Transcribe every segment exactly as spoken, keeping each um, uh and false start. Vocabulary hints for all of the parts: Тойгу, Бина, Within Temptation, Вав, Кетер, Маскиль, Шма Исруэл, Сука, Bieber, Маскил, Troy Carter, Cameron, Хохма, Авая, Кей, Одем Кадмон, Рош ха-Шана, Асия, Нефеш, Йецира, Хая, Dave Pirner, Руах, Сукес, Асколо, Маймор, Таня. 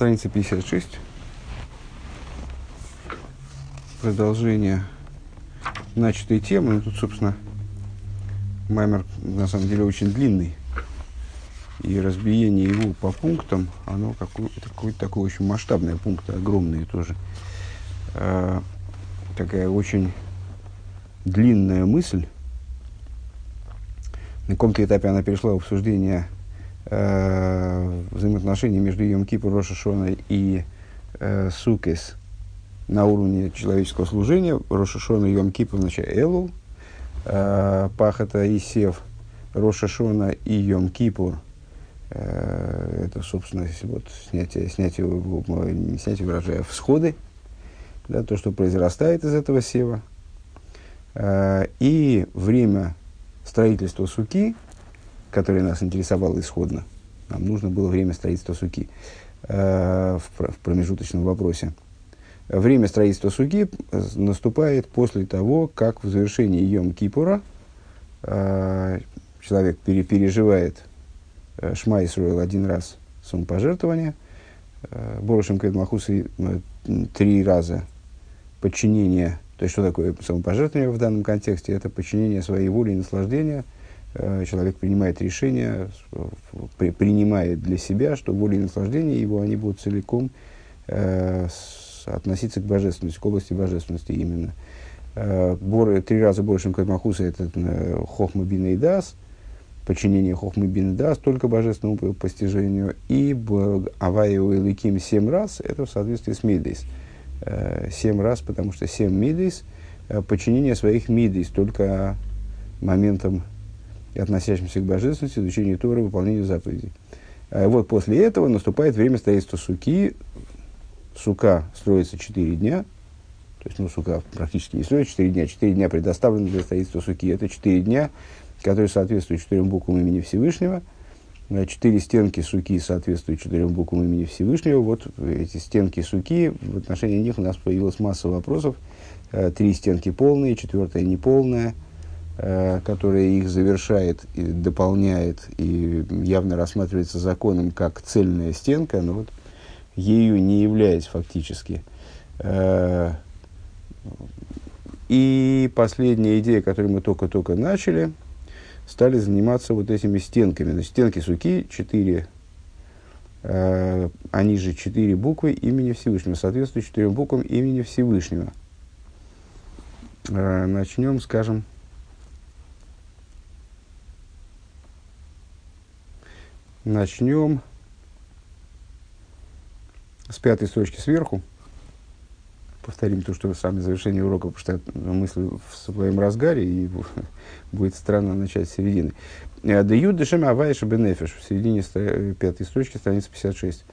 страница пятьдесят шесть. Продолжение начатой темы. Ну, тут, собственно, маймер, на самом деле, очень длинный. И разбиение его по пунктам, оно какое-то, какое-то такое очень масштабное, пункты огромные тоже. Э, такая очень длинная мысль. На каком-то этапе она перешла в обсуждение э, взаимоотношений между Йом-Кипур, Рош ха-Шана и э, Сукес на уровне человеческого служения. Рош ха-Шана и Йом-Кипур в начале Элул, э, Пахота и Сев, Рош ха-Шана и Йом-Кипур. Это, собственно, вот, снятие, снятие, не снятие урожая, всходы, да, то, что произрастает из этого сева. И время строительства суки, которое нас интересовало исходно, нам нужно было время строительства суки в промежуточном вопросе. Время строительства суки наступает после того, как в завершении Йом-Кипура человек переживает Шма Исруэл один раз самопожертвование, Борошем Кэд Махусы три раза подчинение. То есть, что такое самопожертвование в данном контексте? Это подчинение своей воле и наслаждения. Человек принимает решение, при, принимает для себя, что воля и наслаждение его, они будут целиком э, с, относиться к божественности, к области божественности именно. Э, бор, три раза Борошем Кэд Махусы – это э, Хохма, Бина и Дас. Подчинение Хохмы Бинда только божественному постижению, и Авая Уэликим семь раз, это в соответствии с Мидейс. Семь раз, потому что семь Мидейс, подчинение своих Мидейс, только моментом, относящимся к божественности, изучению Торы, выполнению заповедей. Вот после этого наступает время строительства суки. Сука строится четыре дня, то есть, ну, сука практически не строится четыре дня, четыре дня предоставлено для строительства суки, это четыре дня, которые соответствуют четырем буквам имени Всевышнего. Четыре стенки суки соответствуют четырем буквам имени Всевышнего. Вот эти стенки суки, в отношении них у нас появилась масса вопросов. Три стенки полные, четвертая неполная, которая их завершает, и дополняет и явно рассматривается законом как цельная стенка, но вот ею не являясь фактически. И последняя идея, которую мы только-только начали, стали заниматься вот этими стенками. Значит, стенки суки четыре, э, они же четыре буквы имени Всевышнего, соответствуют четырем буквам имени Всевышнего. Э, начнем, скажем, начнем с пятой строчки сверху. Повторим то, что самое завершение урока, потому что мысли в своем разгаре, и будет странно начать с середины. «Де юд дешем авая шебе нефеш» в середине пятой строчки, страница пятьдесят шесть.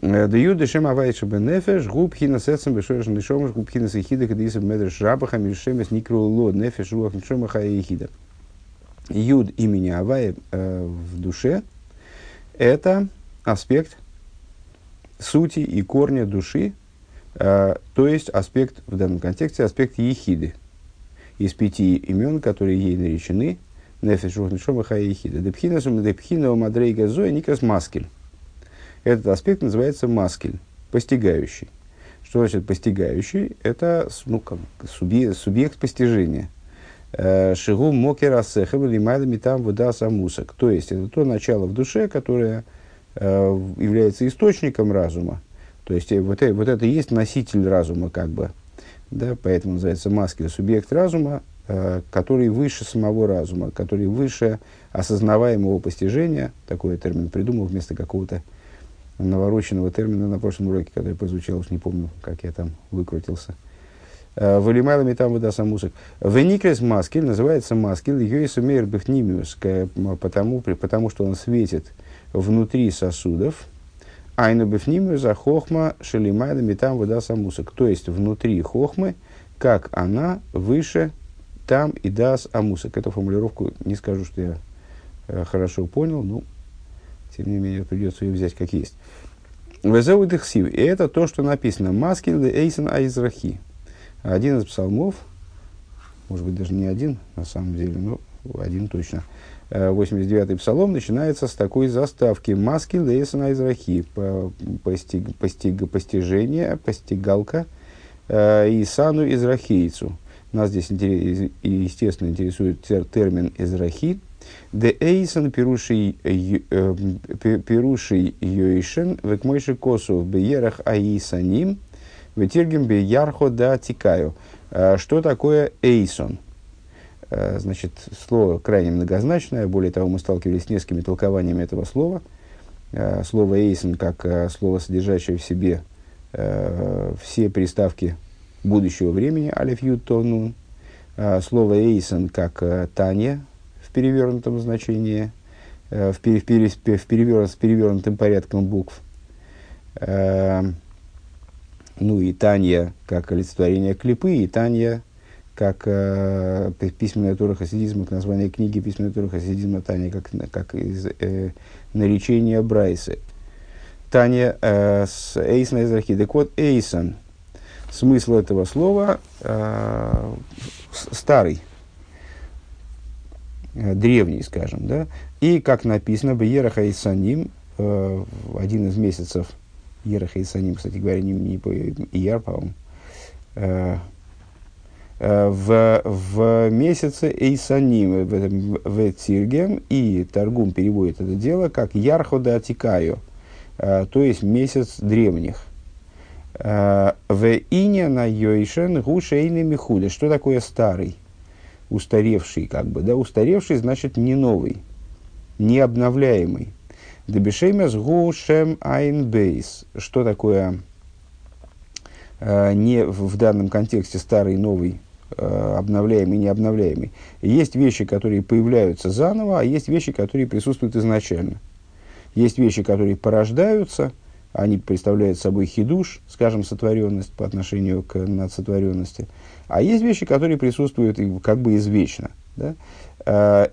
«Де юд дешем авая шебе нефеш губ хина сэцем бешоэш нешомаш губ хина сэхида кадисэм медрэш жабаха мишемэс никру ло нефеш руах нешомаха ехида». Юд имени Авая э, в душе – это аспект сути и корня души, Uh, то есть аспект, в данном контексте аспект ехиды из пяти имен, которые ей наречены. Нефеш руах нешома ха ехида. Депхина сум депхина умадрейга зоя никас маскиль. Этот аспект называется маскиль, постигающий. Что значит постигающий? Это, ну, как, субъект, субъект постижения. Шигу мокера сэхэм лимайдами там вода самусак. То есть это то начало в душе, которое uh, является источником разума. То есть вот, вот это и есть носитель разума, как бы, да, поэтому называется маскиль, субъект разума, э, который выше самого разума, который выше осознаваемого постижения. Такой термин придумал вместо какого-то навороченного термина на прошлом уроке, который прозвучал, уж не помню, как я там выкрутился. Валимайлами там вода самусок. Веникрес маскиль называется маскиль, йойсумейр бифнимиус, потому, потому что он светит внутри сосудов. Айну бифнимю за хохма шелимайда метам вода самусак. То есть, внутри хохмы, как она выше там и дас амусак. Эту формулировку не скажу, что я э, хорошо понял, но, тем не менее, придется ее взять как есть. Везеут их сив. И это то, что написано. Маскил де эйсен айзрахи. Один из псалмов, может быть, даже не один, на самом деле, но один точно. восемьдесят девятый псалом начинается с такой заставки: «Маскил лейсана израхи», постиг, постиг, постижение, постигалка, «Исану израхейцу». Нас здесь, естественно, интересует термин «израхи». «Де эйсан пируший йоишен векмойши косу в беерах аисаним ветергим беярхо да тикаю». Что такое «эйсон»? Значит, слово крайне многозначное. Более того, мы сталкивались с несколькими толкованиями этого слова. Слово «эйсон» как слово, содержащее в себе все приставки будущего времени, алиф, юд, тов, нун. Слово «эйсон» как «Таня» в перевернутом значении, в перевер... с перевернутым порядком букв. Ну и «Таня» как олицетворение клипы, и «Таня» как э, письменная Тора хасидизма, к названию книги письменная Тора хасидизма Таня, как, как из э, наречения Брайсы. Таня э, с Эйсона из Рахи. Так вот, Эйсон, смысл этого слова э, старый, э, древний, скажем, да. И, как написано, Бьерах Эйсаним, э, один из месяцев, Ерах Эйсаним, кстати говоря, не, не по Ияр, по-моему, э, В, в месяце Эйсаним, в, в Циргем, и Торгум переводит это дело как «Ярхо да Атикаю», то есть «месяц древних». «Ве иня на йойшен гушейны михуды». Что такое «старый», устаревший, как бы, да, устаревший, значит, не новый, не обновляемый. «Дебешемес гушем айнбейс». Что такое не в данном контексте старый, новый, обновляемый, необновляемый? Есть вещи, которые появляются заново, а есть вещи, которые присутствуют изначально. Есть вещи, которые порождаются, они представляют собой хидуш, скажем, сотворенность по отношению к надсотворенности. А есть вещи, которые присутствуют как бы извечно. Да?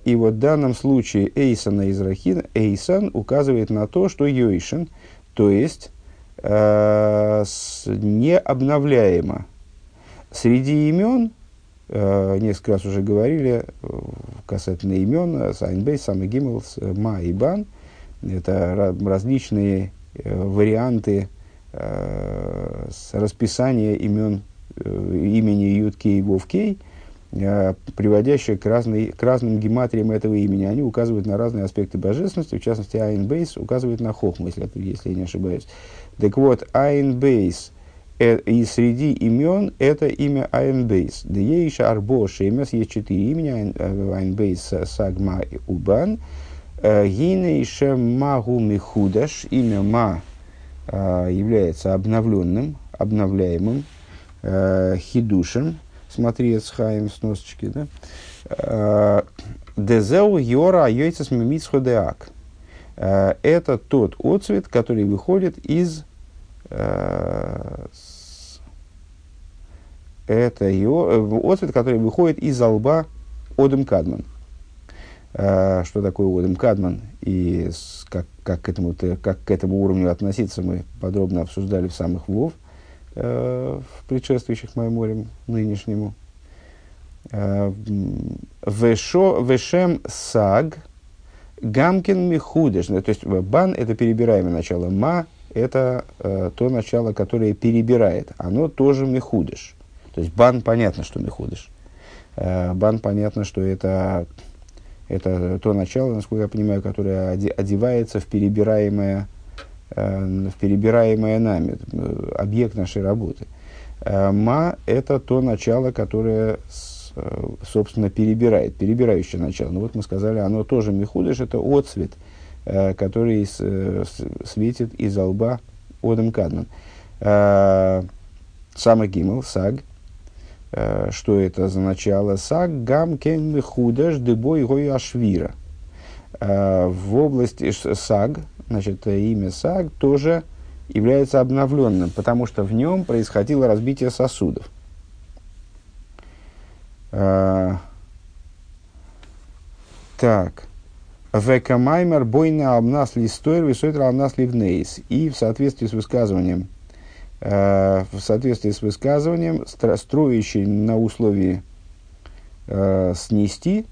И вот в данном случае Эйсана израхин, Эйсан указывает на то, что Йойшин, то есть необновляемо. Среди имен, э, несколько раз уже говорили, касательно имен, Сайнбейс, Самый Гиммелс, Ма и Бан, это различные э, варианты э, расписания имен, э, имени Юд, Кей, Вов, Кей, э, приводящие к, разной, к разным гематриям этого имени. Они указывают на разные аспекты божественности, в частности, Айнбейс указывает на Хохму, если, если я не ошибаюсь. Так вот, Айнбейс, э, и среди имен это имя Айнбейс. Да ейша арбо шеймес, есть четыре имени, Айнбейс, Сагма и Убан. Гинейша магу михудаш, имя Ма э, является обновленным, обновляемым, э, хидушем, смотри, с хаем с носочки, да. Дезеу йора йойцес мимицходеак. Это тот отцвет, который выходит из... Э, с, это ее, отцвет, который выходит из лба Одем Кадмон. Э, что такое Одем Кадмон и с, как, как, к этому, как к этому уровню относиться, мы подробно обсуждали в самых Вов, э, в предшествующих моим морем нынешнему. Э, вешо, вешем саг... Гамкин михудеш, то есть бан это перебираемое начало, ма это э, то начало, которое перебирает, оно тоже михудеш. То есть бан понятно, что михудеш, э, бан понятно, что это, это то начало, насколько я понимаю, которое одевается в перебираемое, э, в перебираемое нами, объект нашей работы. Э, ма это то начало, которое собственно, перебирает, перебирающее начало. Ну вот мы сказали, оно тоже михудеш, это отцвет, э, который с, э, светит из лба Одем Кадмон. Э, Самый Гиммел, Саг. Э, что это за начало? Саг гам кен михудеш дебой гой ашвира. Э, в области Саг, значит, имя Саг тоже является обновленным, потому что в нем происходило разбитие сосудов. Uh, так. Векамаймер бойна обнас листойр висойтра обнас ливнейс. И в соответствии с высказыванием, uh, в соответствии с высказыванием, строящий на условии uh, снести,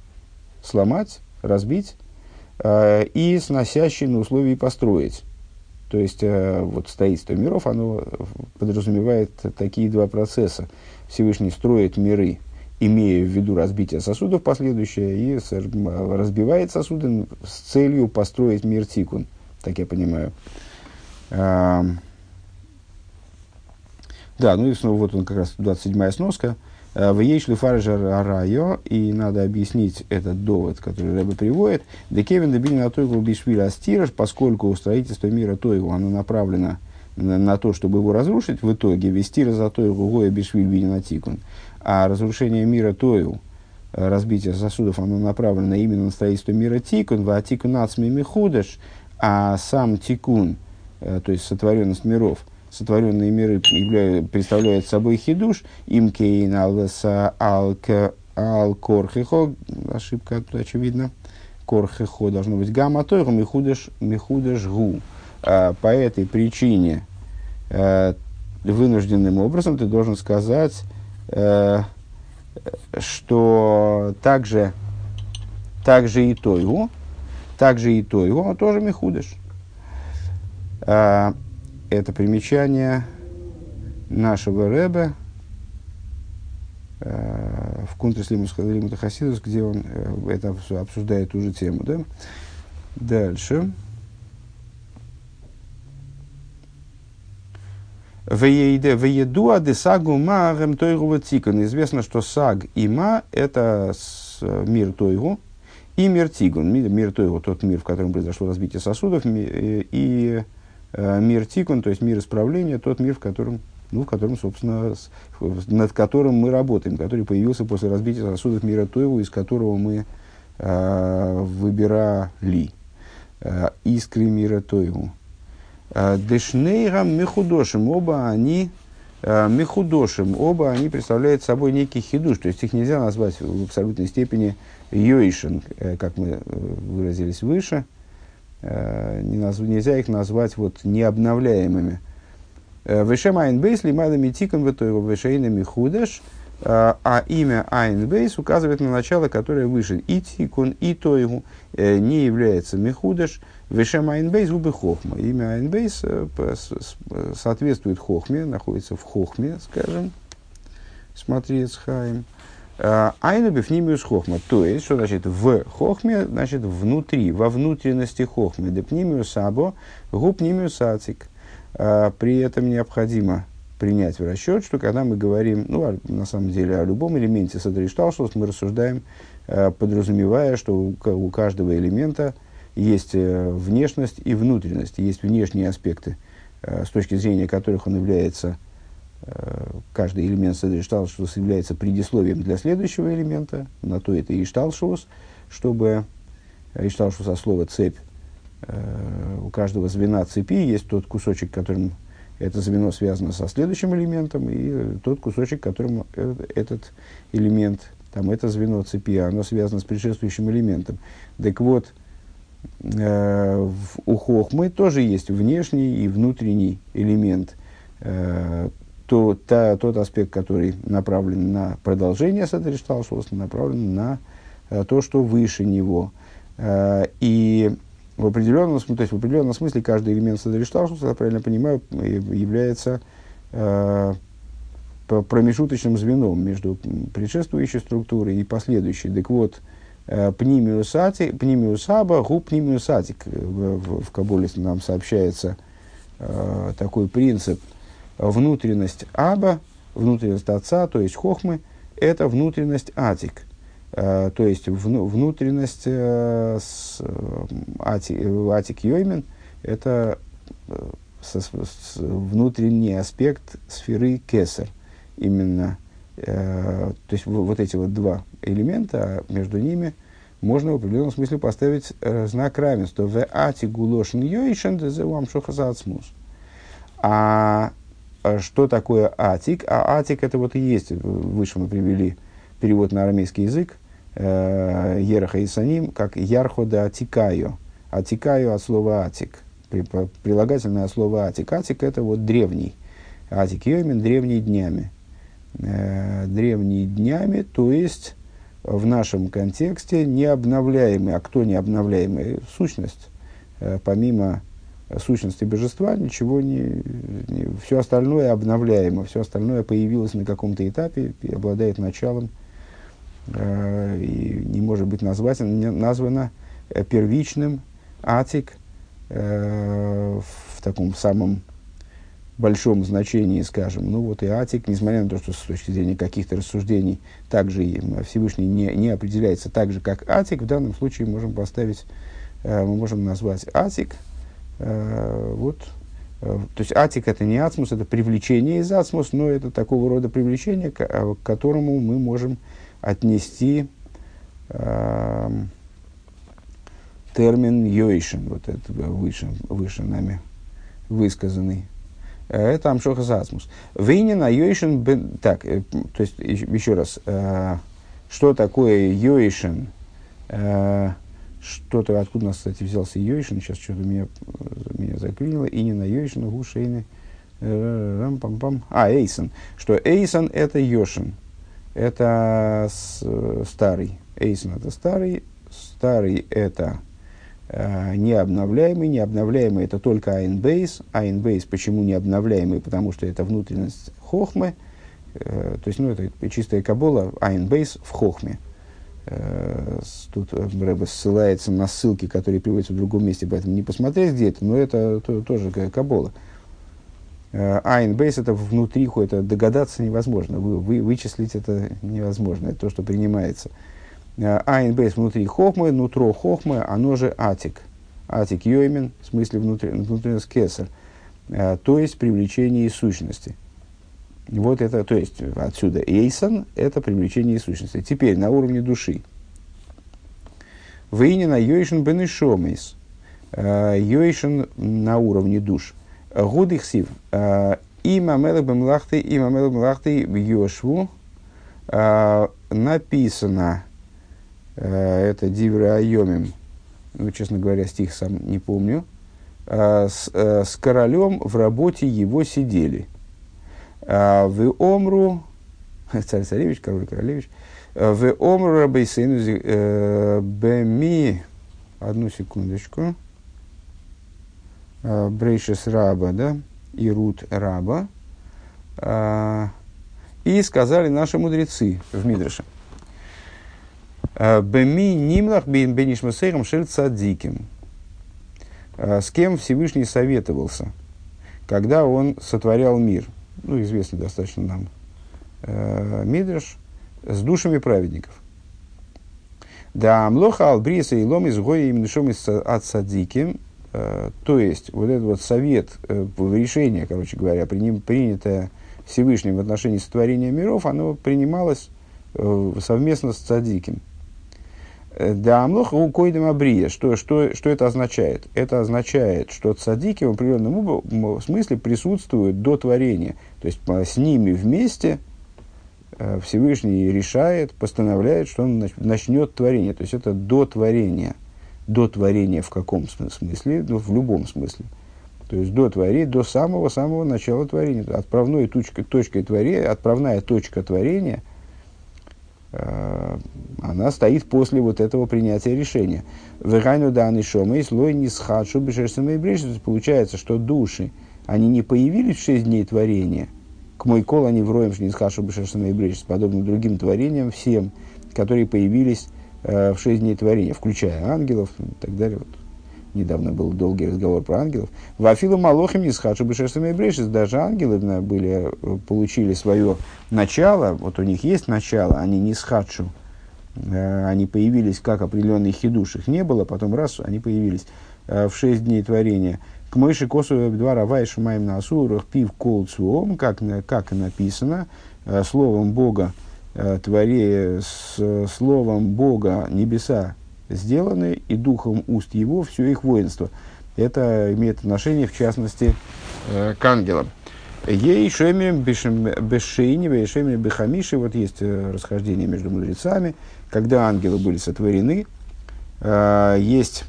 сломать, разбить, э, и сносящий на условии построить. То есть, э, вот строительство миров, оно подразумевает такие два процесса. Всевышний строит миры, имея в виду разбитие сосудов последующее, и разбивает сосуды с целью построить мир тикун, так я понимаю. А, да, ну и снова вот он как раз двадцать седьмая сноска. В ей шлифаржер арайо, и надо объяснить этот довод, который Рэбе приводит. Декевин добили на тойгу бишвиля астираж, поскольку строительство мира тойгу, оно направлено на, на то, чтобы его разрушить в итоге, вести за тойгу гоя бишвиль бина тикун. А разрушение мира Тойву, разбитие сосудов, оно направлено именно на строительство мира Тикун, ва Тикун ацми михудаш, а сам Тикун, то есть сотворенность миров, сотворенные миры являют, представляют собой хидуш, им кей налеса алкорхихо, ошибка тут очевидна, корхихо должно быть гамма Тойву, михудаш, михудаш гу. По этой причине вынужденным образом ты должен сказать, что также, также и Тойву, также и Тойву, он тоже мехудыш. Это примечание нашего Рэбе в контрсле Мусхалимута Хасидус, где он это обсуждает ту же тему. Да? Дальше. Известно, что саг и ма – это мир Тойгу и мир Тикун. Мир Тойгу – тот мир, в котором произошло разбитие сосудов, и мир Тикун, то есть мир исправления, тот мир, в котором, ну, в котором, собственно, над которым мы работаем, который появился после разбития сосудов мира Тойгу, из которого мы э, выбирали э, искры мира Тойгу. Дешнейрам мехудошим, оба они мехудошим, оба они представляют собой некий хидуш, то есть их нельзя назвать в абсолютной степени йойшин, как мы выразились выше, нельзя их назвать вот необновляемыми. Вешем айнбейс лимадами тикон вэтойва вешейнами худаш, а имя айнбейс указывает на начало, которое выше и тикон, и тойгу, не является мехудаш. Вешем айнбейс губы хохма. Имя айнбейс соответствует хохме, находится в хохме, скажем, смотри, схайм. Айнубив нимиус хохма, то есть, что значит в хохме, значит внутри, во внутренности хохме. Депнимиус або губ нимиус атик. При этом необходимо принять в расчет, что когда мы говорим, ну, на самом деле, о любом элементе Седер Иштальшелус, мы рассуждаем, подразумевая, что у каждого элемента есть внешность и внутренность, есть внешние аспекты, с точки зрения которых он является, каждый элемент Седер Иштальшелус является предисловием для следующего элемента, на то это Иштальшелус, чтобы Иштальшелус от слова цепь, у каждого звена цепи есть тот кусочек, которым это звено связано со следующим элементом, и тот кусочек, которым этот элемент, там это звено цепи, оно связано с предшествующим элементом. Так вот, у хохмы тоже есть внешний и внутренний элемент, то, та, тот аспект, который направлен на продолжение Седер Иштальшелус, направлен на то, что выше него. И в определенном, то есть в определенном смысле каждый элемент Седер Иштальшелус, я правильно понимаю, является промежуточным звеном между предшествующей структурой и последующей. Так вот, Пнимиусати, пнимиусаба, губ пнимиусатик. В, в, в Каболе нам сообщается э, такой принцип. Внутренность аба, внутренность отца, то есть хохмы, это внутренность атик. Э, то есть вну, внутренность э, с, ати, атик йоймен, это э, со, с, внутренний аспект сферы кесар. Именно Э, то есть в, вот эти вот два элемента, а между ними можно в определенном смысле поставить э, знак равенства. А что такое атик? А атик это вот и есть, выше мы привели перевод на арамейский язык, э, ераха и саним, как ярхо да атикайо. Атикайо от слова атик, прилагательное от слова атик. Атик это вот древний, атик йомен древние днями. Древние днями, то есть в нашем контексте необновляемый, а кто необновляемая сущность, помимо сущности божества, ничего не, не... Все остальное обновляемо, все остальное появилось на каком-то этапе, обладает началом э, и не может быть назвать, названо первичным. Атик э, в таком самом большом значении, скажем, ну вот и Атик, несмотря на то, что с точки зрения каких-то рассуждений также Всевышний не, не определяется так же, как Атик, в данном случае можем поставить, э, мы можем назвать Атик, э, вот, э, то есть Атик это не Ацмус, это привлечение из Ацмус, но это такого рода привлечение, к, к которому мы можем отнести э, термин Йойшин, вот это выше, выше нами высказанный. Это Амшоха Сацмус. Винин, а Йойшин... Бен... Так, то есть, еще, еще раз. Э, что такое Йойшин? Э, что-то... Откуда у нас, кстати, взялся Йойшин? Сейчас что-то меня, меня заклинило. Инин, а Йойшин, Гушейны... Рам-пам-пам. А, Эйсон. Что Эйсон – это Йошин. Это с, старый. Эйсон – это старый. Старый – это... Uh, необновляемый, необновляемый это только Айнбейс. Айнбейс почему необновляемый? Потому что это внутренность Хохмы, uh, то есть ну, это чистая Кабала, Айнбейс в Хохме. Uh, тут Рэбе ссылается на ссылки, которые приводятся в другом месте, поэтому не посмотреть где это, но это то, тоже Кабала. Айнбейс uh, это внутри, это догадаться невозможно, вы, вы, вычислить это невозможно, это то, что принимается. Айнбейс внутри хохмы, нутро хохмы, оно же атик. Атик йоймин, в смысле внутренность кесар, то есть привлечение сущности. Вот это, то есть отсюда эйсон, это привлечение сущности. Теперь на уровне души. Вейнина йойшин бенешомейс, йойшин на уровне душ. Гудихсив, има мелек бемлахты, има мелек бемлахты йошву, написано, это Дивра Айомим, ну, честно говоря, стих сам не помню, с, с королем в работе его сидели. В Омру, царь-царевич, король-королевич, в Омру Рабейсейну Беми, одну секундочку, Брейшес Раба, да, и Рут Раба, и сказали наши мудрецы в Мидраше. Беми нимлах бенишмасейхам шель цадиким. С кем Всевышний советовался, когда он сотворял мир? Ну, известный достаточно нам э, Мидраш. С душами праведников. Да амлоха албриса илом изгоя именшом из цадиким. То есть, вот этот вот совет, решение, короче говоря, принятое Всевышним в отношении сотворения миров, оно принималось э, совместно с цадиким. Да амлоха у койдема брия. Что, что, что это означает? Это означает, что цадики в определенном смысле присутствуют до творения. То есть с ними вместе Всевышний решает, постановляет, что он начнет творение. То есть это до творения. До творения в каком смысле? Ну, в любом смысле. То есть до творения, до самого-самого начала творения. Отправной точкой, точкой творения, отправная точка творения – она стоит после вот этого принятия решения. Получается, что души, они не появились в шесть дней творения. К мой кол они вроем, что не схашу бешерсами и брежь, подобно другим творениям всем, которые появились э, в шесть дней творения, включая ангелов и так далее. Вот. Недавно был долгий разговор про ангелов. Вафилу малохим не схашу бешерсами и брежь, даже ангелы были, получили свое начало, вот у них есть начало, они не схадшу, э, они появились как определенный хидуш, их не было, потом раз, они появились э, в шесть дней творения. К мыши косу два равай шумаем на асурах, пив кол цуом, как, как написано, э, словом Бога э, творее, с э, словом Бога небеса сделаны, и духом уст его все их воинство. Это имеет отношение, в частности, э, к ангелам. Ей шемим бешейни, ей шемим бехамиши. Вот есть расхождение между мудрецами, когда ангелы были сотворены. Есть,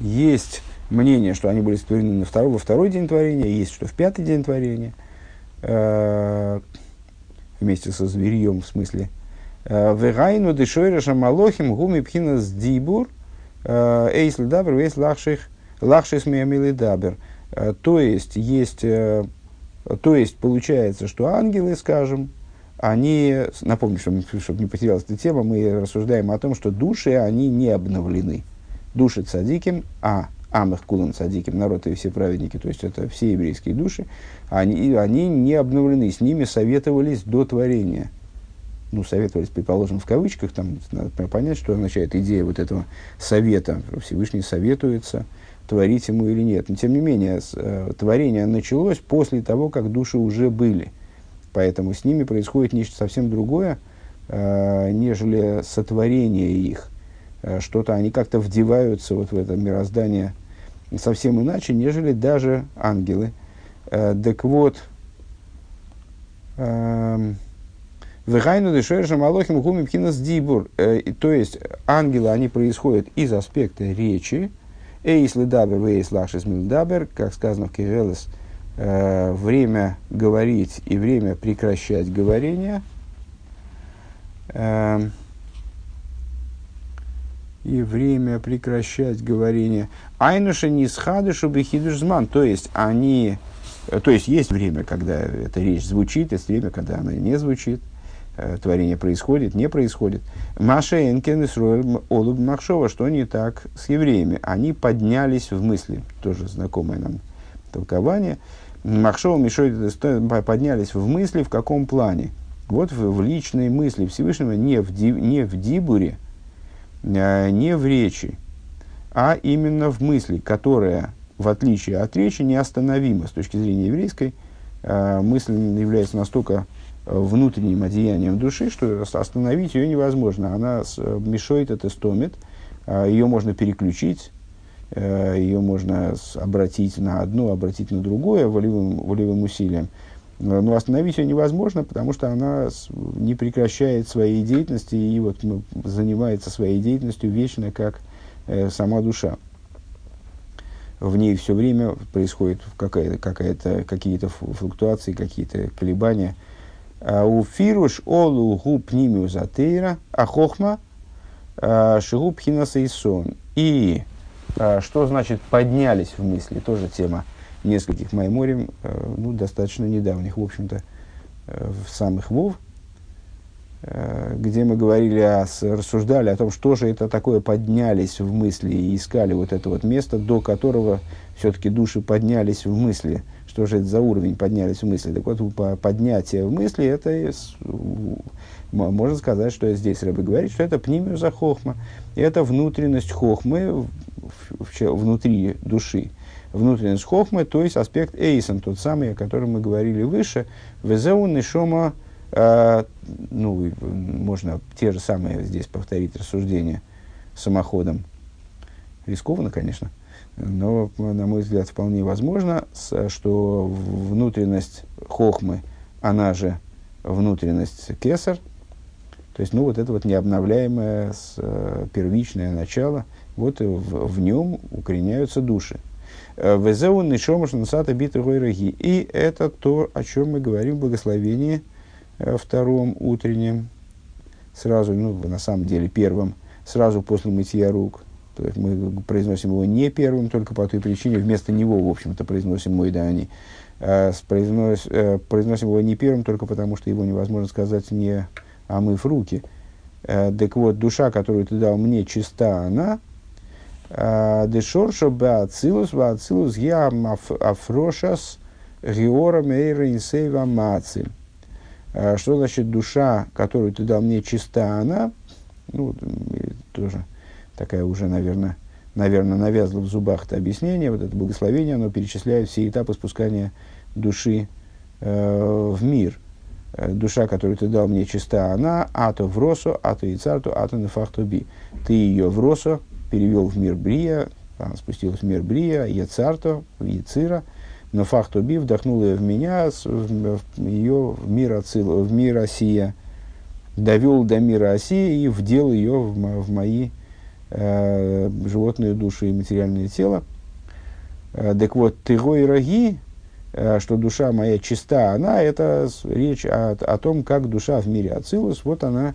есть мнение, что они были сотворены на второй, во второй день творения, есть, что в пятый день творения. вместе со зверьем, в смысле. «Вегайну дешойреша малохим гуми пхина сдибур эйс лдабр вейс лахших миамили дабр». То есть, есть, то есть, получается, что ангелы, скажем, они, напомню, чтобы, чтобы не потерялась эта тема, мы рассуждаем о том, что души, они не обновлены. Души цадиким, а, амых кулан цадиким, народ и все праведники, то есть это все еврейские души, они, они не обновлены, с ними советовались до творения. Ну, советовались, предположим, в кавычках, там надо понять, что означает идея вот этого совета, Всевышний советуется, творить ему или нет. Но, тем не менее, творение началось после того, как души уже были. Поэтому с ними происходит нечто совсем другое, э, нежели сотворение их. Что-то они как-то вдеваются вот в это мироздание совсем иначе, нежели даже ангелы. Э, так вот, «Вэгайну дэшуэрша малохим гумим хинас дибур». То есть, ангелы, они происходят из аспекта речи. «Эйс лэдабер, вэйс лахшис милдабер», как сказано в Кевелес, время говорить и время прекращать говорение. Э, и время прекращать говорение. Айнуша нисхады шубихидушзман. То есть они, то есть есть время, когда эта речь звучит, есть время, когда она не звучит. Творение происходит, не происходит. Машеенкен Исруэль Олуб Махшова, что не так с евреями. Они поднялись в мысли. Тоже знакомое нам толкование. Махшов, Мишой поднялись в мысли, в каком плане? Вот в, в личной мысли Всевышнего, не в, ди, не в дибуре, э, не в речи, а именно в мысли, которая, в отличие от речи, неостановима. С точки зрения еврейской, э, мысль является настолько внутренним одеянием души, что остановить ее невозможно. Она мешает, это стомит, ее можно переключить, ее можно обратить на одно, обратить на другое волевым, волевым усилием. Но остановить ее невозможно, потому что она не прекращает своей деятельности и вот занимается своей деятельностью вечно, как сама душа. В ней все время происходят какая-то, какая-то, какие-то флуктуации, какие-то колебания. «У фируш олу гу пнимю затейра, а хохма шигу пхинаса и сон». И что значит «поднялись в мысли»? Тоже тема нескольких майморим, ну, достаточно недавних, в общем-то, в самых Вов, где мы говорили, о, рассуждали о том, что же это такое «поднялись в мысли», и искали вот это вот место, до которого все-таки души поднялись в мысли. Что же это за уровень «поднялись в мысли»? Так вот, поднятие в мысли, это, можно сказать, что здесь Ребе говорит, что это пнимиус хохма, это внутренность хохмы, внутри души. Внутренность хохмы, то есть аспект эйсон, тот самый, о котором мы говорили выше, везеун и шома, э, ну, можно те же самые здесь повторить рассуждения самоходом. Рискованно, конечно, но, на мой взгляд, вполне возможно, что внутренность хохмы, она же внутренность кесар, то есть, ну, вот это вот необновляемое первичное начало, вот в, в нем укореняются души. И это то, о чем мы говорим в благословении втором утреннем, сразу, ну, на самом деле первом, сразу после мытья рук. То есть мы произносим его не первым, только по той причине, вместо него, в общем-то, произносим «мой да они». Произносим его не первым, только потому, что его невозможно сказать, не омыв руки. Так вот, душа, которую ты дал мне, чиста она. Дешорша бацилус, бацилус я афрошас геора мейра инсейва мациль. Что значит душа, которую ты дал мне, чиста она? Ну, тоже такая уже, наверное, наверное, навязла в зубах это объяснение. Вот это благословение, оно перечисляет все этапы спускания души э, в мир. «Душа, которую ты дал мне, чиста она, ато в росо, ато и царту, ато нефахто би». Ты ее в росо перевел в мир Брия, она спустилась в мир Брия, Ецарто, Йецира, нефахто би, вдохнул ее в меня, в, в, ее в мир, Ацил, в мир Асия, довел до мира Асия и вдел ее в, в мои э, животные души и материальное тело. Так вот, «Тыго и роги». что душа моя чиста, она, это речь о, о том, как душа в мире Ацилус, вот она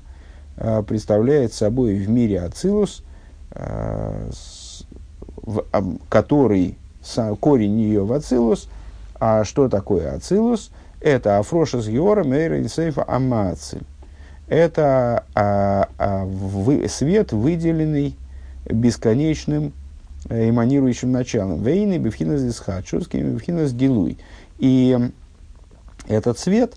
представляет собой в мире Ацилус, который корень ее в Ацилус. А что такое Ацилус? Это Афрошес Геора Мейра Инсейфа Амаациль. Это а, а, вы, свет, выделенный бесконечным эманирующим началом. Вейны бифхинас дисхадшуски бифхинас гилуй. И этот свет,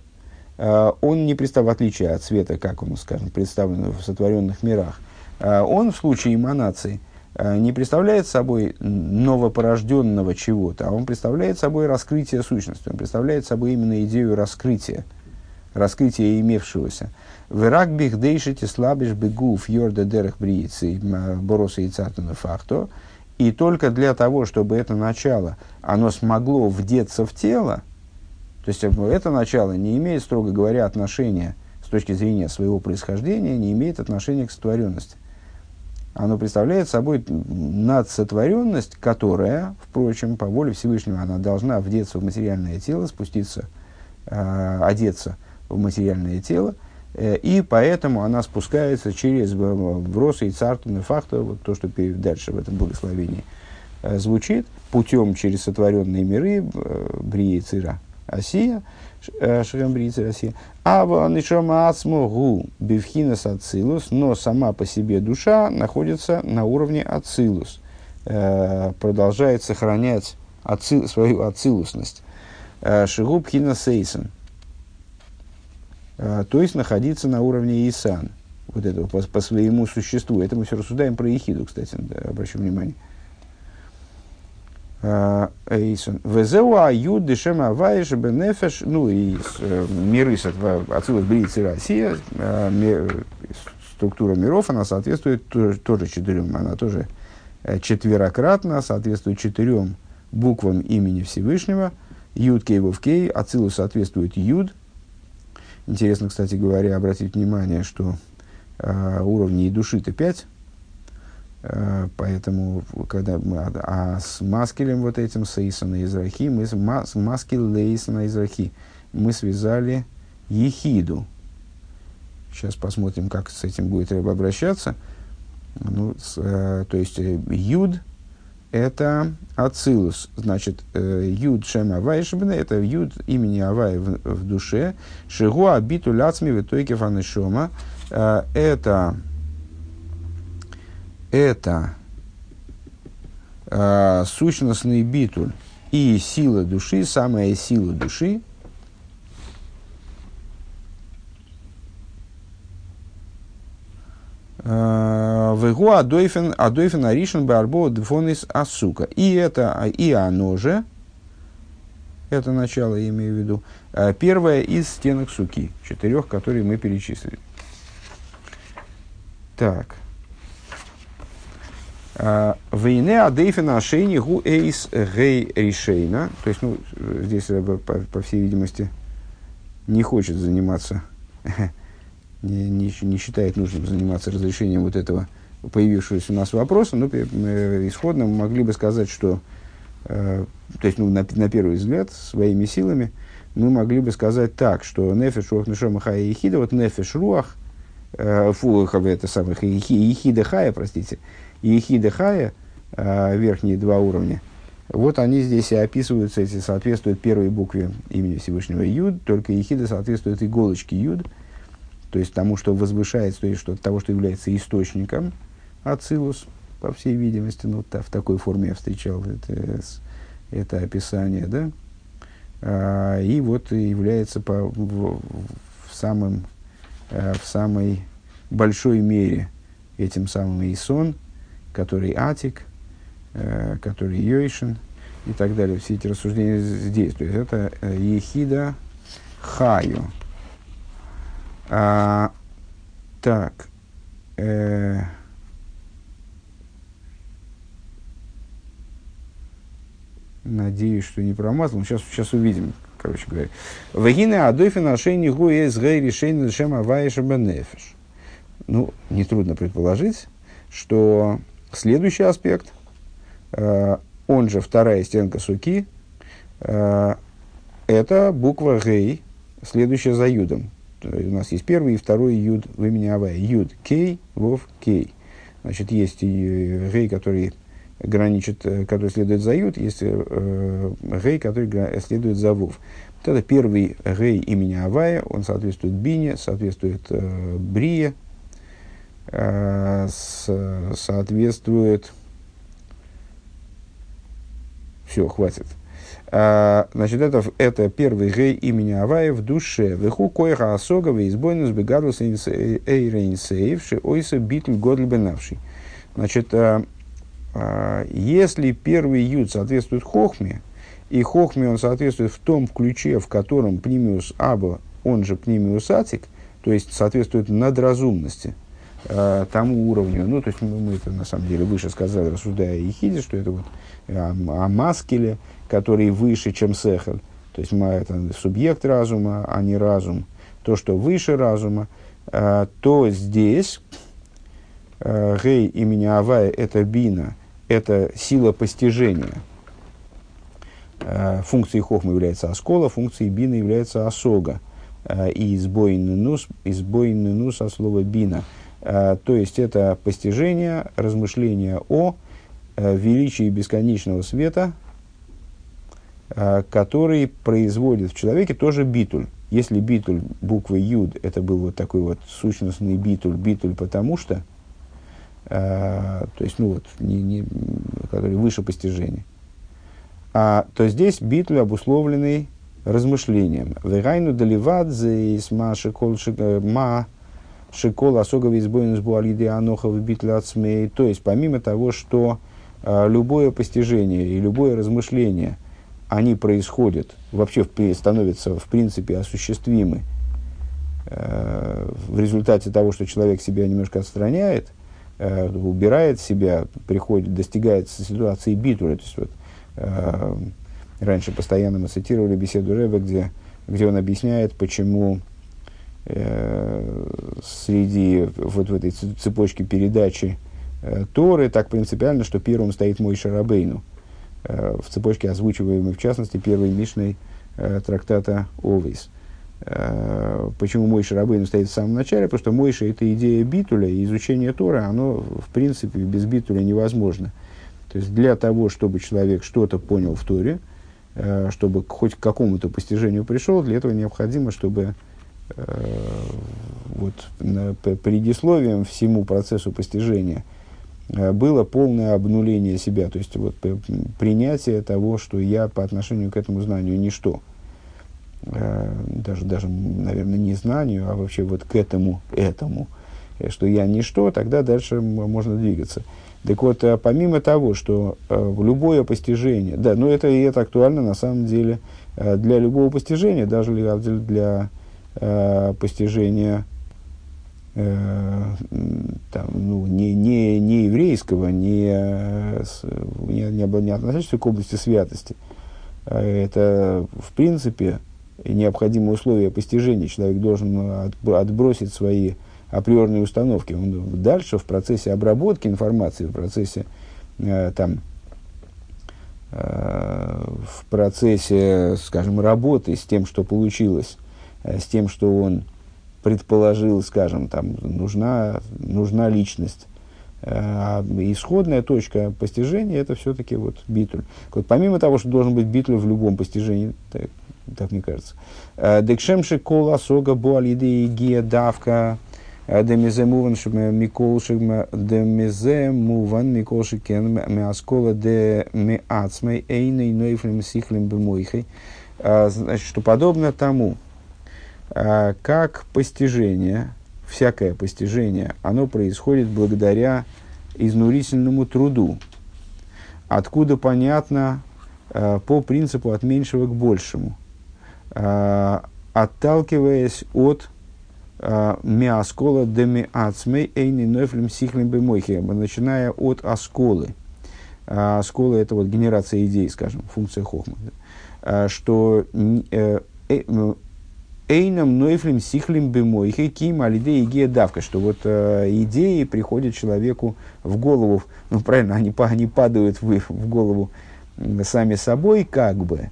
он не представлен, в отличие от света, как он, скажем, представлен в сотворенных мирах, он в случае эманации не представляет собой новопорожденного чего-то, а он представляет собой раскрытие сущности, он представляет собой именно идею раскрытия, раскрытия имевшегося. Верак бих дейшите слабиш бегув йорда дерах бриицы бороса и цартана фахто. И только для того, чтобы это начало, оно смогло вдеться в тело, то есть это начало не имеет, строго говоря, отношения с точки зрения своего происхождения, не имеет отношения к сотворенности. Оно представляет собой надсотворенность, которая, впрочем, по воле Всевышнего, она должна вдеться в материальное тело, спуститься, э, одеться в материальное тело, э, и поэтому она спускается через бросы и цартуны факта, вот то, что дальше в этом благословении э, звучит, путем через сотворенные миры, э, Брия, Йецира, Асия, Шрем Брия, Йецира, Асия. Ава нишама ацмогу бивхинас ацилус, но сама по себе душа находится на уровне ацилус, э, продолжает сохранять аци, свою ацилусность. Шигу бхинас эйсан, э, то есть находиться на уровне эйсан, вот этого по, по своему существу. Это мы все рассуждаем про Ехиду, кстати, да, обращу внимание. Эйсон. Везеуа юд дешем авая шебе нефеш. Ну и э, миры Ацилус, Брия, Йецира, Асия, э, ми, структура миров, она соответствует тоже, тоже четырем, она тоже четверократно соответствует четырем буквам имени Всевышнего. Юд, Кей, Вав, Кей. Ацилус соответствует Юд. Интересно, кстати говоря, обратить внимание, что э, уровней души-то пять. Поэтому, когда мы, а с Маскилем вот этим, с Эйсона Израхи, мы с, мас, с Маскил Эйсона Израхи, мы связали Ехиду. Сейчас посмотрим, как с этим будет Ребе обращаться. Ну, с, э, то есть, Юд – это Ацилус. Значит, Юд Шем Авая Шебне – это Юд имени Авая в, в душе. Шигуа Битуль Ацми Витойки Фанешома – это... Это э, сущностный битуль и сила души, самая сила души. Вегу адойфен адойфен аришен барбо дефонис асука. И это, и оно же, это начало я имею в виду, первое из стенок суки, четырех, которые мы перечислили. Так. Вейне адейфена ашейни гу эйс гей решейна. То есть, ну, здесь, по, по всей видимости, не хочет заниматься, не, не, не считает нужным заниматься разрешением вот этого появившегося у нас вопроса. Но исходно мы могли бы сказать, что, то есть, ну, на, на первый взгляд, своими силами, мы могли бы сказать так, что нефеш руах нешома хая ехида, вот нефеш руах, фу, это самое, ехида хая, простите, Ехида Хая, верхние два уровня, вот они здесь и описываются, эти соответствуют первой букве имени Всевышнего Юд, только Ехида соответствует иголочке Юд, то есть тому, что возвышается, то есть что, того, что является источником Ацилус, по всей видимости, ну, та, в такой форме я встречал это, это описание, да, а, и вот является по, в, в, самом, в самой большой мере этим самым Исон, который Атик, э, который Йойшин и так далее. Все эти рассуждения здесь. То есть, это Ехида Хаю. А, так. Э, надеюсь, что не промазал. Сейчас, сейчас увидим, короче говоря. Вагина Адойфин Ашейни Гуэ Сгэй Решейн Лешем Аваеша Бенефиш. Ну, нетрудно предположить, что... Следующий аспект, э, он же вторая стенка суки, э, это буква Гей, следующая за Юдом. То есть у нас есть первый и второй Юд в имени Авая. Юд, Кей, Вов, Кей. Значит, есть Гей, который граничит, который следует за Юд, есть Гей, который следует за Вов. Вот это первый Гей имени Авая, он соответствует Бине, соответствует э, Брие, э, с, соответствует... Все, хватит. А, значит, это, это первый Гей имени Авая в душе. Веху койха асоговый избойнус бегадлус эйрейнсейвши ойса битль годльбенавший. Значит, а, а, если первый Юд соответствует Хохме, и Хохме он соответствует в том ключе, в котором пнимиус Аба, он же пнимиус Атик, то есть соответствует надразумности, э, тому уровню. Ну, то есть мы, мы это на самом деле выше сказали, рассуждая о Ехиде, что это вот о, о Маскиле, который выше, чем Сехель. То есть мы, это субъект разума, а не разум. То, что выше разума, э, то здесь э, Гей имени Авая это Бина, это сила постижения. Функцией Хохма является Аскола, функцией Бина является Асога. И избойный нус, избойный нус от слова Бина. То есть это постижение, размышление о величии бесконечного света, который производит в человеке тоже битуль. Если битуль буквы Юд, это был вот такой вот сущностный битуль, битуль потому что, то есть, ну вот, не, не, который выше постижения. А, то здесь битуль, обусловленный размышлением. Вегайну доливадзе из ма шикол осоговый избойнус буалиды анохов битуль ацмей. То есть, помимо того, что а, любое постижение и любое размышление, они происходят, вообще в, становятся в принципе осуществимы а, в результате того, что человек себя немножко отстраняет, а, убирает себя, приходит, достигает ситуации битуля. То есть, вот, раньше постоянно мы цитировали беседу Ребе, где, где он объясняет, почему э, среди вот в этой цепочке передачи э, Торы так принципиально, что первым стоит Мойше Рабейну. Э, в цепочке озвучиваемой, в частности, первой Мишной э, трактата Овейс. Э, почему Мойше Рабейну стоит в самом начале? Потому что Мойше – это идея битуля, и изучение Торы, оно, в принципе, без битуля невозможно. То есть для того, чтобы человек что-то понял в Торе, чтобы хоть к какому-то постижению пришел, для этого необходимо, чтобы вот, предисловием всему процессу постижения было полное обнуление себя, то есть вот, принятие того, что я по отношению к этому знанию ничто. Даже, даже наверное, не знанию, а вообще вот к этому, этому, что я ничто, тогда дальше можно двигаться. Так вот, помимо того, что э, любое постижение, да, ну это и это актуально на самом деле э, для любого постижения, даже для э, постижения э, там, ну, не, не, не еврейского, не, не, не, не относящегося к области святости, это в принципе необходимое условие постижения. Человек должен отбросить свои априорные установки. Он дальше в процессе обработки информации, в процессе, э, там, э, в процессе, скажем, работы с тем, что получилось, э, с тем, что он предположил, скажем, там, нужна, нужна личность. Э, исходная точка постижения – это все-таки вот битуль. Вот, помимо того, что должен быть битуль в любом постижении, так, так мне кажется. Декшемши кола сога буалиды гия давка. Демизе муван миколши кен меаскола де меацмей эйной нойфлем сихлем бемойхей. Значит, что подобно тому, как постижение, всякое постижение, оно происходит благодаря изнурительному труду, откуда понятно по принципу от меньшего к большему, отталкиваясь от «Меаскола де меацмей эйни нойфлем сихлем бемойхе», начиная от «Асколы». «Аскола» — это вот генерация идей, скажем, функция Хохма. Да? Что «Эйнам нойфлем сихлем бемойхе ким алиде игея давка», что вот идеи приходят человеку в голову, ну правильно, они, они падают в, в голову сами собой как бы,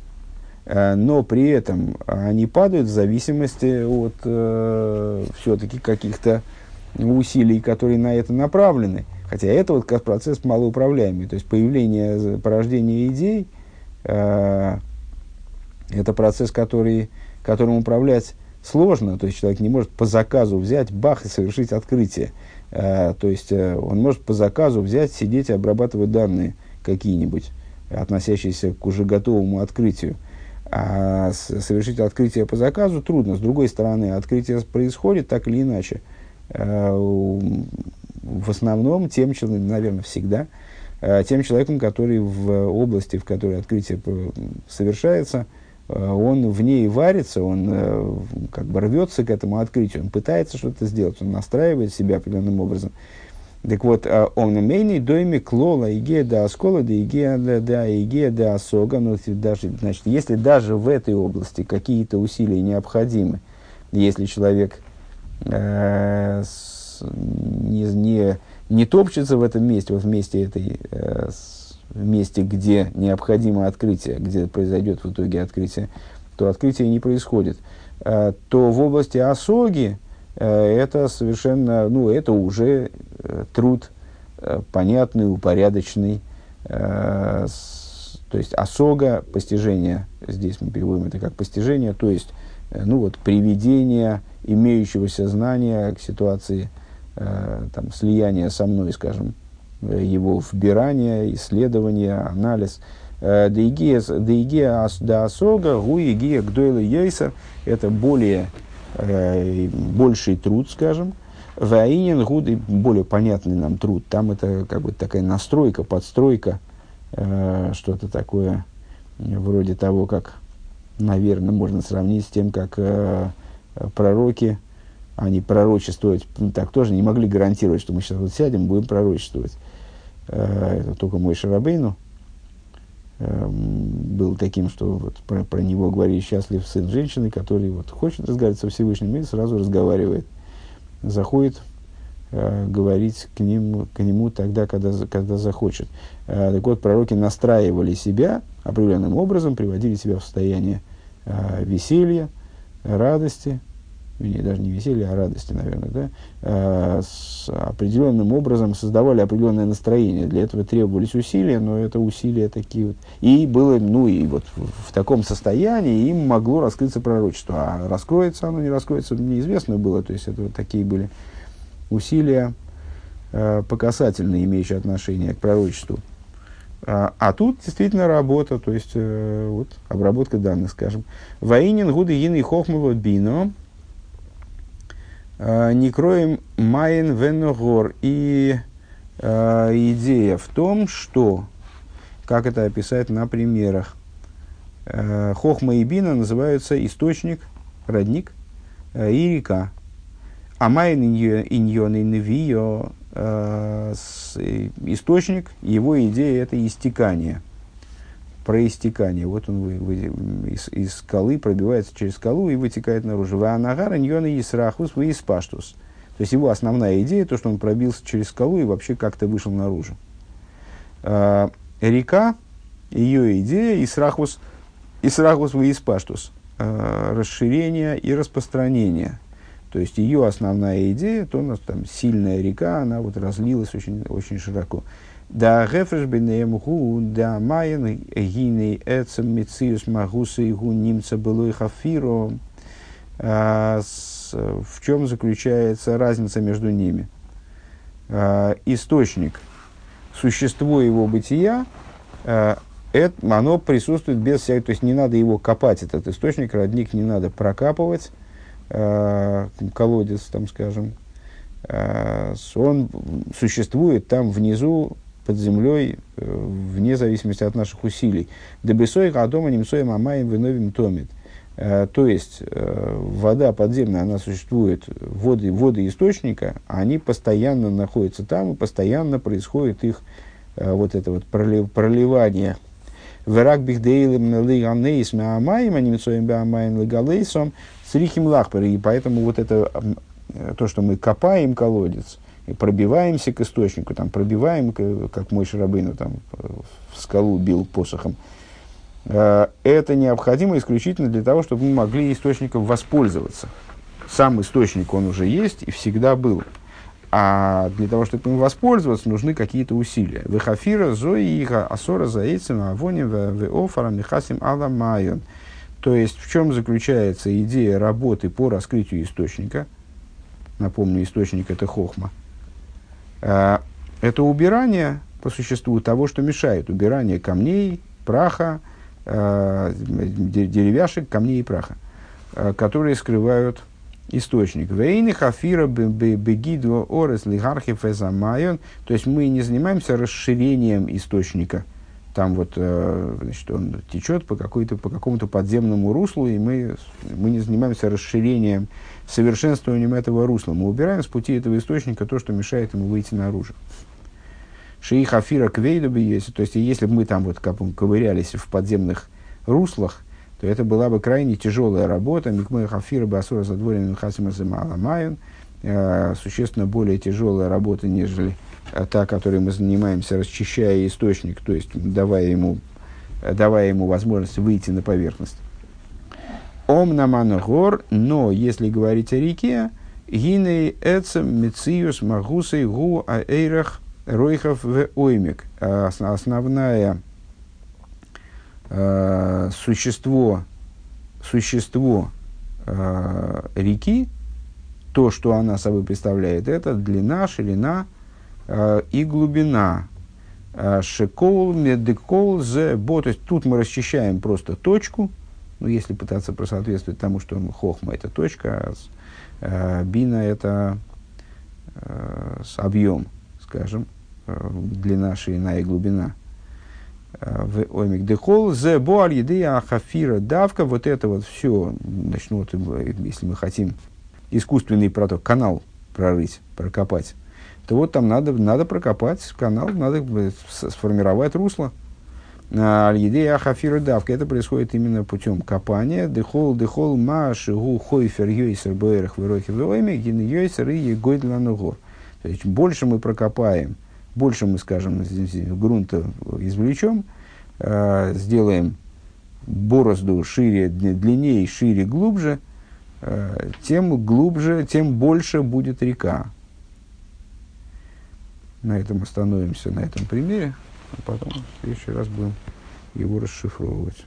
но при этом они падают в зависимости от э, все-таки каких-то усилий, которые на это направлены. Хотя это вот как процесс малоуправляемый, то есть появление, порождение идей э, – это процесс, который, которым управлять сложно, то есть человек не может по заказу взять, бах, и совершить открытие. Э, то есть э, он может по заказу взять, сидеть и обрабатывать данные какие-нибудь, относящиеся к уже готовому открытию. А совершить открытие по заказу трудно. С другой стороны, открытие происходит так или иначе. В основном тем человеком, наверное, всегда, тем человеком, который в области, в которой открытие совершается, он в ней варится, он как бы рвется к этому открытию, он пытается что-то сделать, он настраивает себя определенным образом. Так вот, он умейный дойми клола, игея да оскола, да игея да игея да осога. Ну, даже, значит, если даже в этой области какие-то усилия необходимы, если человек э, с, не, не, не топчется в этом месте, вот в месте, этой, э, с, в месте, где необходимо открытие, где произойдет в итоге открытие, то открытие не происходит, э, то в области осоги, это совершенно, ну, это уже труд понятный, упорядоченный. Э, с, то есть, осога, постижение, здесь мы переводим это как постижение, то есть, ну, вот, приведение имеющегося знания к ситуации э, там, слияния со мной, скажем, его вбирание, исследование, анализ. Деигея да осога, гуигея гдойла ейса, это более... больший труд, скажем, ваинин гуд, и более понятный нам труд. Там это как бы такая настройка, подстройка, э, что-то такое вроде того, как, наверное, можно сравнить с тем, как э, пророки, они пророчествовать, ну, так тоже не могли гарантировать, что мы сейчас вот сядем, будем пророчествовать. Э, это только Мойше Рабейну был таким, что вот про, про него говорили: счастлив сын женщины, который вот хочет разговаривать со Всевышним и сразу разговаривает, заходит э, говорить к, ним, к нему тогда, когда, когда захочет. Э, так вот, пророки настраивали себя определенным образом, приводили себя в состояние э, веселья, радости, или даже не веселья, а радости, наверное, да? э, с определенным образом создавали определенное настроение. Для этого требовались усилия, но это усилия такие вот. И было, ну и вот в, в таком состоянии им могло раскрыться пророчество. А раскроется оно, не раскроется, неизвестно было. То есть это вот такие были усилия э, покасательные, имеющие отношение к пророчеству. А, а тут действительно работа, то есть э, вот, обработка данных, скажем. «Ваинин гуды ины хохмова бино». Не кроем майн веногор. И э, идея в том, что, как это описать на примерах, э, хохма и бина называются источник, родник э, и река. А майн иньон инвио, источник, его идея – это истекание, проистекание. Вот он вы, вы, из, из скалы пробивается через скалу и вытекает наружу. Ваанагар иньон исрахус вииспаштус. То есть его основная идея – то, что он пробился через скалу и вообще как-то вышел наружу. Э, река, ее идея – исрахус вииспаштус. Э, расширение и распространение. То есть ее основная идея – то у нас там сильная река, она вот разлилась очень, очень широко. Да гефреш бенеем гу, да майен гиней эцем мециус магусы гу нимца былой хафиро. В чем заключается разница между ними? А, источник, существо его бытия, а, это, оно присутствует без всяких, то есть не надо его копать, этот источник, родник не надо прокапывать, а, колодец, там, скажем, а, он существует там внизу, под землей, вне зависимости от наших усилий. Дебесоих, адома, немцоем, амаем, виновим, томит. То есть, вода подземная, она существует, воды, воды источника, они постоянно находятся там, и постоянно происходит их вот это вот проливание. Верак бихдейлем лиганейс меамаем, немцоем беамаем лигалейсом, срихим лахпер. И поэтому вот это, то, что мы копаем колодец, и пробиваемся к источнику, там, пробиваем, как Мойше Рабейну там в скалу бил посохом, это необходимо исключительно для того, чтобы мы могли источником воспользоваться. Сам источник, он уже есть и всегда был. А для того, чтобы им воспользоваться, нужны какие-то усилия. Вехафира, зоииха, асора, заэйцем, авоним, веофара, михасим, аламайон. То есть, в чем заключается идея работы по раскрытию источника? Напомню, источник – это хохма. Это убирание, по существу, того, что мешает. Убирание камней, праха, деревяшек, камней и праха, которые скрывают источник. То есть, мы не занимаемся расширением источника. Там вот, значит, он течет по, какой-то, по какому-то подземному руслу, и мы, мы не занимаемся расширением, совершенствованием этого русла. Мы убираем с пути этого источника то, что мешает ему выйти наружу. Шейх Афира Квейдуби есть. То есть, если бы мы там вот ковырялись в подземных руслах, то это была бы крайне тяжелая работа. Микмэ Хафира Басура задворен Хасима Замаламайон. Существенно более тяжелая работа, нежели та, которой мы занимаемся, расчищая источник, то есть давая ему, давая ему возможность выйти на поверхность. Ом наман гор, но если говорить о реке, гиней эцем мециюс магусей гу аэйрах ройхов в оймик. Основное э, существо, существо э, реки, то, что она собой представляет, это длина, ширина и глубина. Шекол, медекол, зебо. То есть, тут мы расчищаем просто точку. Ну, если пытаться просоответствовать тому, что хохма – это точка, а бина – это объем, скажем, длина, ширина и глубина. В омик дехол, зебо, альидея, ахафира, давка. Вот это вот все, значит, ну, если мы хотим искусственный проток, канал прорыть, прокопать, то вот там надо, надо прокопать канал, надо сформировать русло. Аль-Едея Ахафира Давка. Это происходит именно путем копания. Дехол, дехол, машигу, хойфер, йойсер, бэйрах, вэрохи, вэойми, ген йойсер и егойдланугор. То есть, больше мы прокопаем, больше мы, скажем, грунта извлечем, э, сделаем борозду шире, длиннее, шире, глубже, э, тем глубже, тем больше будет река. На этом остановимся, на этом примере, а потом в следующий раз будем его расшифровывать.